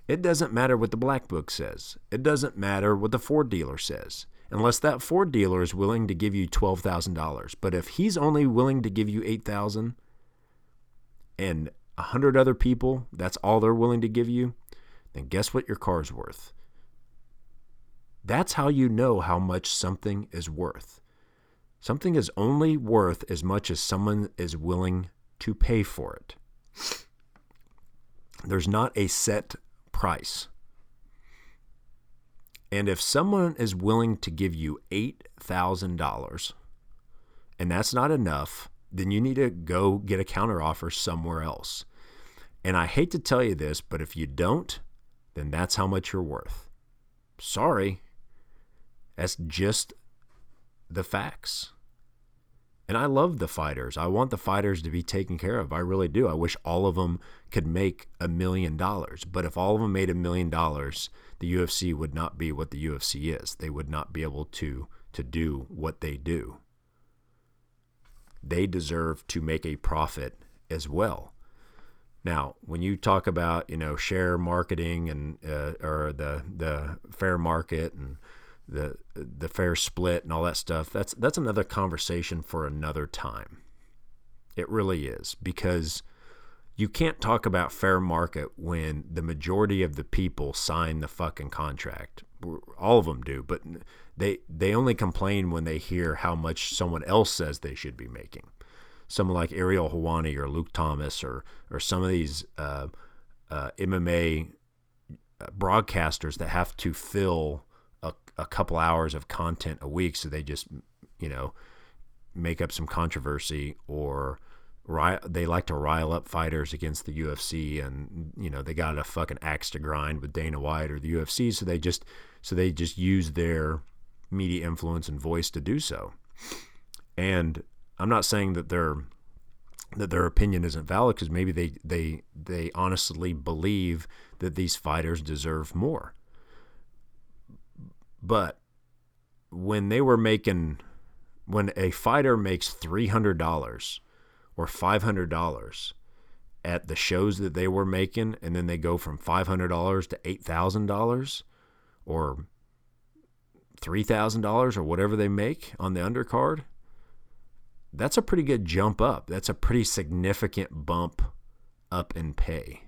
It doesn't matter what the black book says. It doesn't matter what the Ford dealer says. Unless that Ford dealer is willing to give you $12,000. But if he's only willing to give you $8,000 and 100 other people, that's all they're willing to give you, then guess what your car's worth? That's how you know how much something is worth. Something is only worth as much as someone is willing to pay for it. There's not a set price. And if someone is willing to give you $8,000 and that's not enough, then you need to go get a counteroffer somewhere else. And I hate to tell you this, but if you don't, then that's how much you're worth. Sorry. That's just the facts. And I love the fighters. I want the fighters to be taken care of. I really do. I wish all of them could make $1 million. But if all of them made $1 million, the UFC would not be what the UFC is. They would not be able to do what they do. They deserve to make a profit as well. Now, when you talk about, share marketing and or the fair market and the fair split and all that stuff, that's another conversation for another time. It really is, because you can't talk about fair market when the majority of the people sign the fucking contract. All of them do, but they only complain when they hear how much someone else says they should be making. Someone like Ariel Helwani or Luke Thomas or some of these MMA broadcasters that have to fill a couple hours of content a week, so they just, make up some controversy, or they like to rile up fighters against the UFC, and they got a fucking axe to grind with Dana White or the UFC, so they just use their media influence and voice to do so. And I'm not saying that their opinion isn't valid, because maybe they honestly believe that these fighters deserve more. But when a fighter makes $300 or $500 at the shows that they were making, and then they go from $500 to $8,000 or $3,000 or whatever they make on the undercard, that's a pretty good jump up. That's a pretty significant bump up in pay.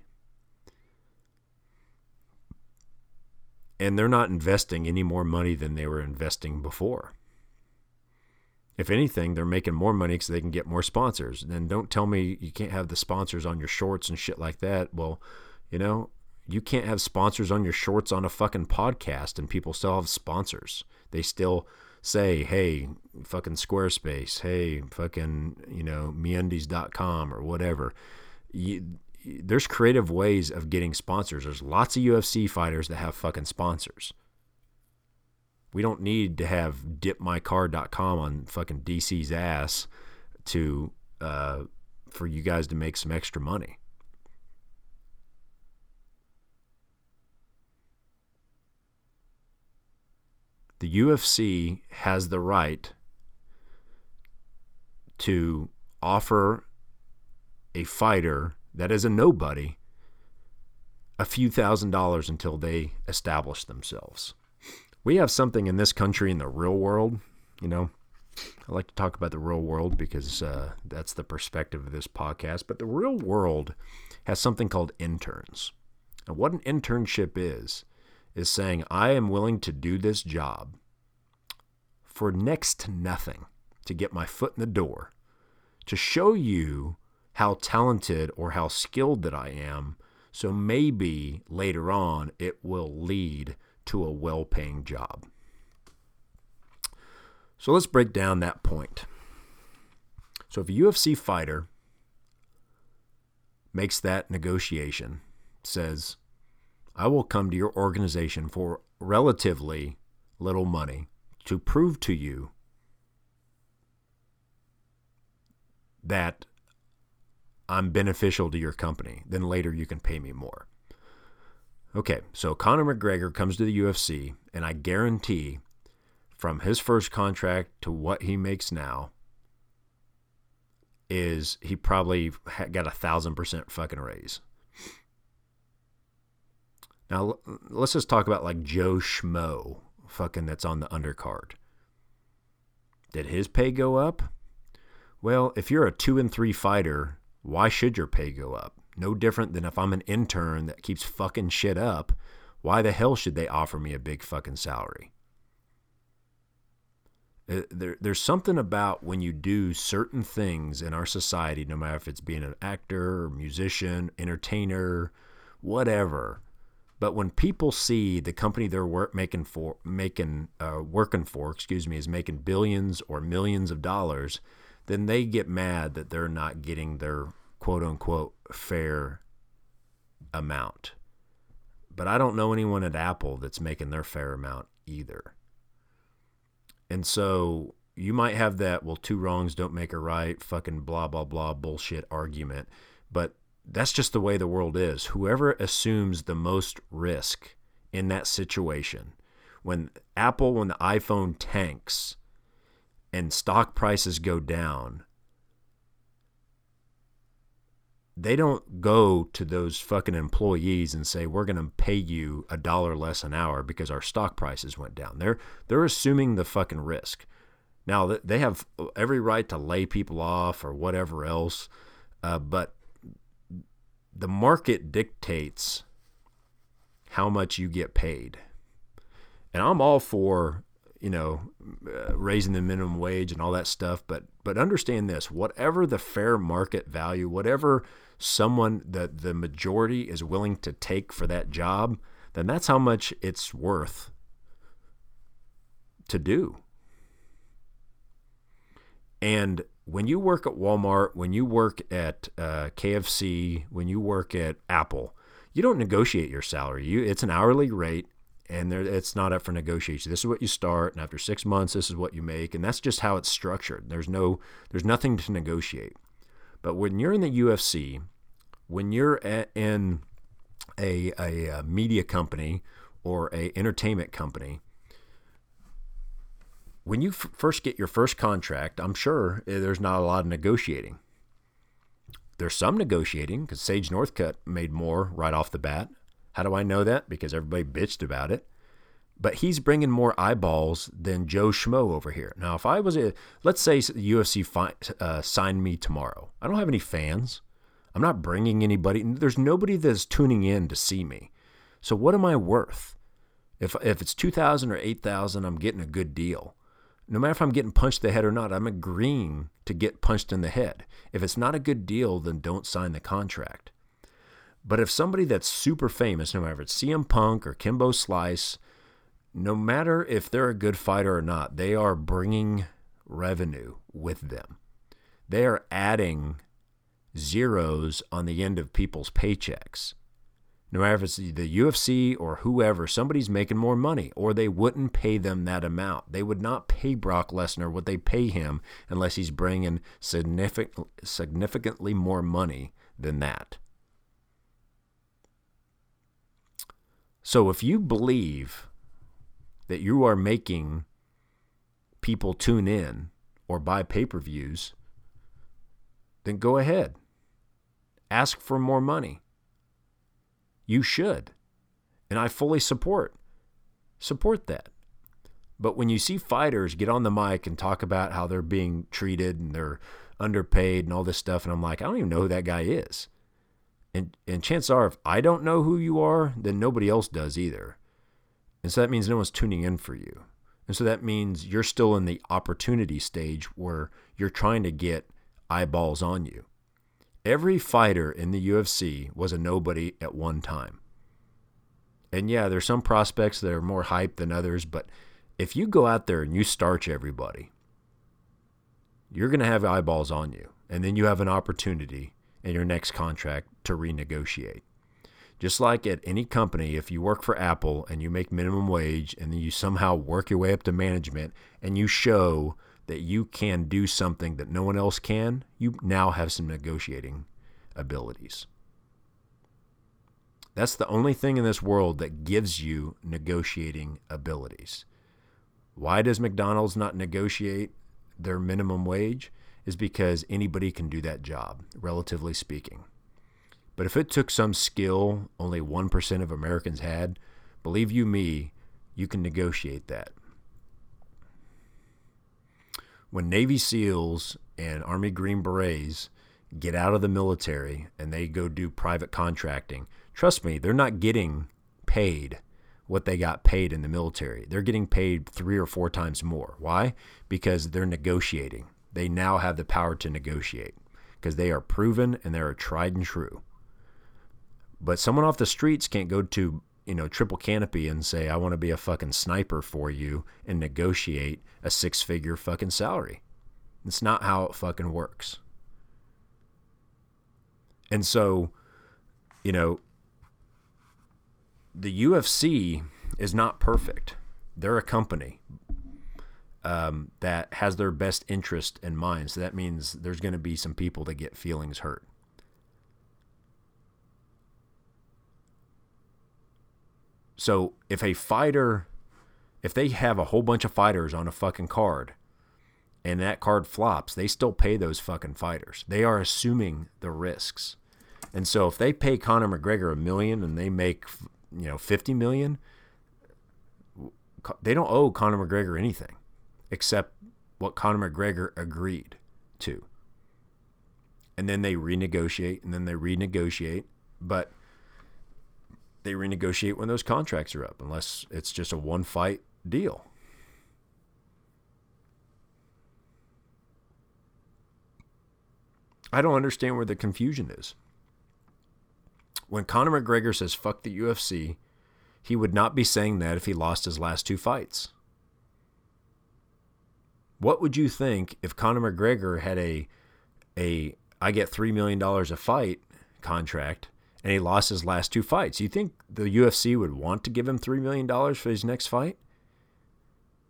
And they're not investing any more money than they were investing before. If anything, they're making more money because they can get more sponsors. And don't tell me you can't have the sponsors on your shorts and shit like that. Well, you can't have sponsors on your shorts on a fucking podcast, and people still have sponsors. They still say, hey, fucking Squarespace. Hey, fucking, MeUndies.com or whatever. There's creative ways of getting sponsors. There's lots of UFC fighters that have fucking sponsors. We don't need to have dipmycard.com on fucking DC's ass for you guys to make some extra money. The UFC has the right to offer a fighter that is a nobody a few $1,000s until they establish themselves. We have something in this country in the real world. I like to talk about the real world because that's the perspective of this podcast. But the real world has something called interns. And what an internship is saying, I am willing to do this job for next to nothing to get my foot in the door, to show you how talented or how skilled that I am, so maybe later on it will lead to a well-paying job. So let's break down that point. So if a UFC fighter makes that negotiation, says, I will come to your organization for relatively little money to prove to you that I'm beneficial to your company, then later you can pay me more. Okay, so Conor McGregor comes to the UFC, and I guarantee from his first contract to what he makes now is he probably got a 1,000% fucking raise. Now, let's just talk about like Joe Schmo fucking that's on the undercard. Did his pay go up? Well, if you're a 2-3 fighter, why should your pay go up? No different than if I'm an intern that keeps fucking shit up. Why the hell should they offer me a big fucking salary? There's something about when you do certain things in our society, no matter if it's being an actor, musician, entertainer, whatever. But when people see the company they're working for is making billions or millions of dollars, then they get mad that they're not getting their quote-unquote fair amount. But I don't know anyone at Apple that's making their fair amount either. And so you might have that, well, two wrongs don't make a right, fucking blah, blah, blah, bullshit argument. But that's just the way the world is. Whoever assumes the most risk in that situation, when the iPhone tanks and stock prices go down, they don't go to those fucking employees and say, we're going to pay you $1 less an hour because our stock prices went down. They're assuming the fucking risk. Now, they have every right to lay people off or whatever else, but the market dictates how much you get paid. And I'm all for, raising the minimum wage and all that stuff, but understand this, whatever the fair market value, whatever someone that the majority is willing to take for that job, then that's how much it's worth to do. And when you work at Walmart, when you work at KFC, when you work at Apple, you don't negotiate your salary. It's an hourly rate, and it's not up for negotiation. This is what you start, and after 6 months, this is what you make, and that's just how it's structured. There's nothing to negotiate. But when you're in the UFC, when you're in a media company or a entertainment company, when you first get your first contract, I'm sure there's not a lot of negotiating. There's some negotiating because Sage Northcutt made more right off the bat. How do I know that? Because everybody bitched about it. But he's bringing more eyeballs than Joe Schmo over here. Now, if I was let's say the UFC signed me tomorrow. I don't have any fans. I'm not bringing anybody. There's nobody that's tuning in to see me. So what am I worth? If it's $2,000 or $8,000, I'm getting a good deal. No matter if I'm getting punched in the head or not, I'm agreeing to get punched in the head. If it's not a good deal, then don't sign the contract. But if somebody that's super famous, no matter if it's CM Punk or Kimbo Slice, no matter if they're a good fighter or not, they are bringing revenue with them. They are adding zeros on the end of people's paychecks. No matter if it's the UFC or whoever, somebody's making more money, or they wouldn't pay them that amount. They would not pay Brock Lesnar what they pay him unless he's bringing significantly more money than that. So if you believe that you are making people tune in or buy pay-per-views, then go ahead. Ask for more money. You should, and I fully support that. But when you see fighters get on the mic and talk about how they're being treated and they're underpaid and all this stuff, and I'm like, I don't even know who that guy is. And chances are, if I don't know who you are, then nobody else does either. And so that means no one's tuning in for you. And so that means you're still in the opportunity stage where you're trying to get eyeballs on you. Every fighter in the UFC was a nobody at one time. And yeah, there's some prospects that are more hyped than others, but if you go out there and you starch everybody, you're going to have eyeballs on you. And then you have an opportunity in your next contract to renegotiate. Just like at any company, if you work for Apple and you make minimum wage and then you somehow work your way up to management and you show that you can do something that no one else can, you now have some negotiating abilities. That's the only thing in this world that gives you negotiating abilities. Why does McDonald's not negotiate their minimum wage? Is because anybody can do that job, relatively speaking. But if it took some skill only 1% of Americans had, believe you me, you can negotiate that. When Navy SEALs and Army Green Berets get out of the military and they go do private contracting, trust me, they're not getting paid what they got paid in the military. They're getting paid 3 or 4 times more. Why? Because they're negotiating. They now have the power to negotiate because they are proven and they are tried and true. But someone off the streets can't go to, Triple Canopy and say, I want to be a fucking sniper for you and negotiate a 6-figure fucking salary. It's not how it fucking works. And so, the UFC is not perfect. They're a company that has their best interest in mind. So that means there's going to be some people that get feelings hurt. So if a fighter, if they have a whole bunch of fighters on a fucking card and that card flops, they still pay those fucking fighters. They are assuming the risks. And so if they pay Conor McGregor $1 million and they make, $50 million, they don't owe Conor McGregor anything except what Conor McGregor agreed to. And then they renegotiate, and then they renegotiate, but they renegotiate when those contracts are up, unless it's just a one-fight deal. I don't understand where the confusion is. When Conor McGregor says, fuck the UFC, he would not be saying that if he lost his last 2 fights. What would you think if Conor McGregor had a I get $3 million a fight contract and he lost his last 2 fights? You think the UFC would want to give him $3 million for his next fight?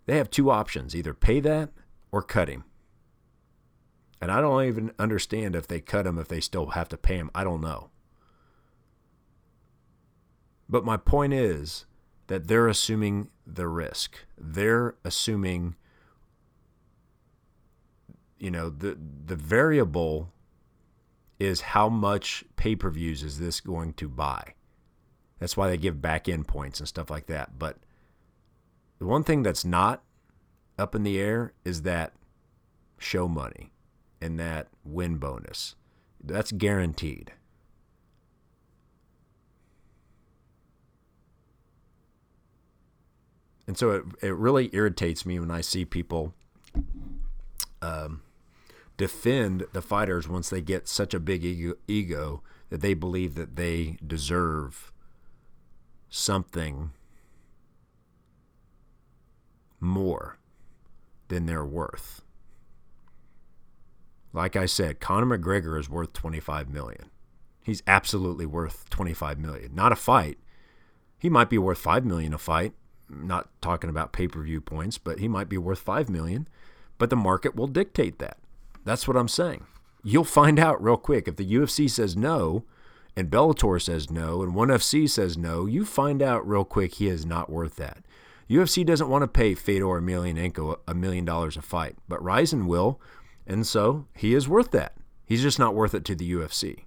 They have 2 options, either pay that or cut him. And I don't even understand if they cut him, if they still have to pay him. I don't know. But my point is that they're assuming the risk. They're assuming, the variable is how much pay-per-views is this going to buy. That's why they give back-end points and stuff like that. But the one thing that's not up in the air is that show money and that win bonus. That's guaranteed. And so it really irritates me when I see people defend the fighters once they get such a big ego that they believe that they deserve something more than they're worth. Like I said, Conor McGregor is worth $25 million. He's absolutely worth $25 million. Not a fight. He might be worth $5 million a fight. I'm not talking about pay-per-view points, but he might be worth $5 million. But the market will dictate that. That's what I'm saying. You'll find out real quick. If the UFC says no, and Bellator says no, and ONE FC says no, you find out real quick he is not worth that. UFC doesn't want to pay Fedor Emelianenko $1 million a fight, but Ryzen will, and so he is worth that. He's just not worth it to the UFC.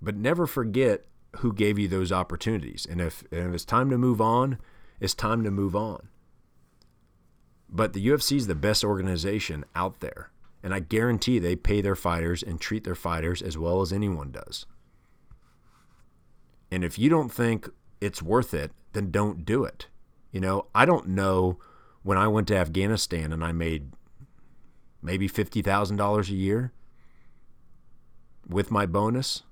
But never forget who gave you those opportunities. And if it's time to move on, it's time to move on. But the UFC is the best organization out there. And I guarantee they pay their fighters and treat their fighters as well as anyone does. And if you don't think it's worth it, then don't do it. I don't know, when I went to Afghanistan and I made maybe $50,000 a year with my bonus.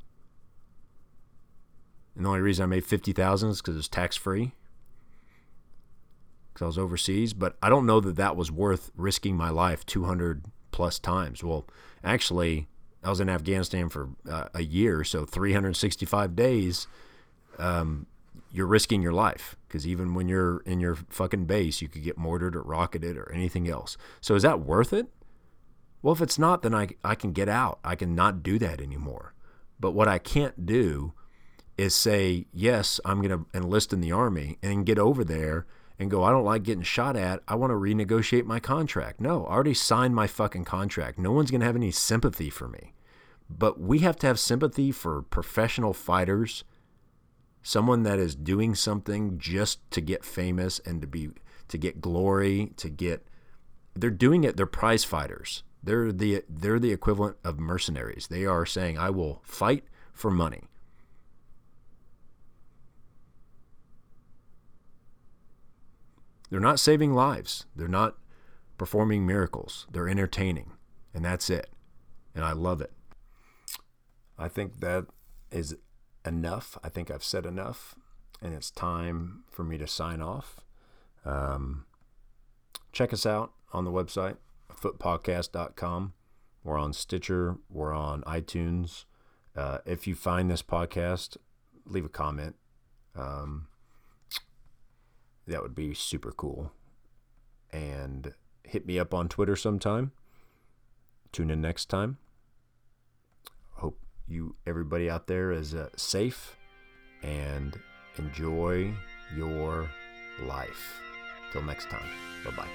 And the only reason I made $50,000 is because it was tax-free, because I was overseas. But I don't know that that was worth risking my life 200-plus times. Well, actually, I was in Afghanistan for a year, so 365 days you're risking your life, because even when you're in your fucking base, you could get mortared or rocketed or anything else. So is that worth it? Well, if it's not, then I can get out. I can not do that anymore. But what I can't do is say, yes, I'm going to enlist in the Army and get over there and go, I don't like getting shot at. I want to renegotiate my contract. No, I already signed my fucking contract. No one's going to have any sympathy for me. But we have to have sympathy for professional fighters, someone that is doing something just to get famous and to get glory, to get... They're doing it. They're prize fighters. They're the equivalent of mercenaries. They are saying, I will fight for money. They're not saving lives. They're not performing miracles. They're entertaining, and that's it. And I love it. I think that is enough. I think I've said enough, and it's time for me to sign off. Check us out on the website, footpodcast.com. We're on Stitcher. We're on iTunes. If you find this podcast, leave a comment. That would be super cool. And hit me up on Twitter sometime. Tune in next time. Hope you, everybody out there, is safe and enjoy your life. Till next time. Bye-bye.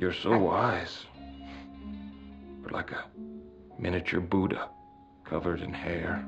You're so wise, but like a miniature Buddha covered in hair.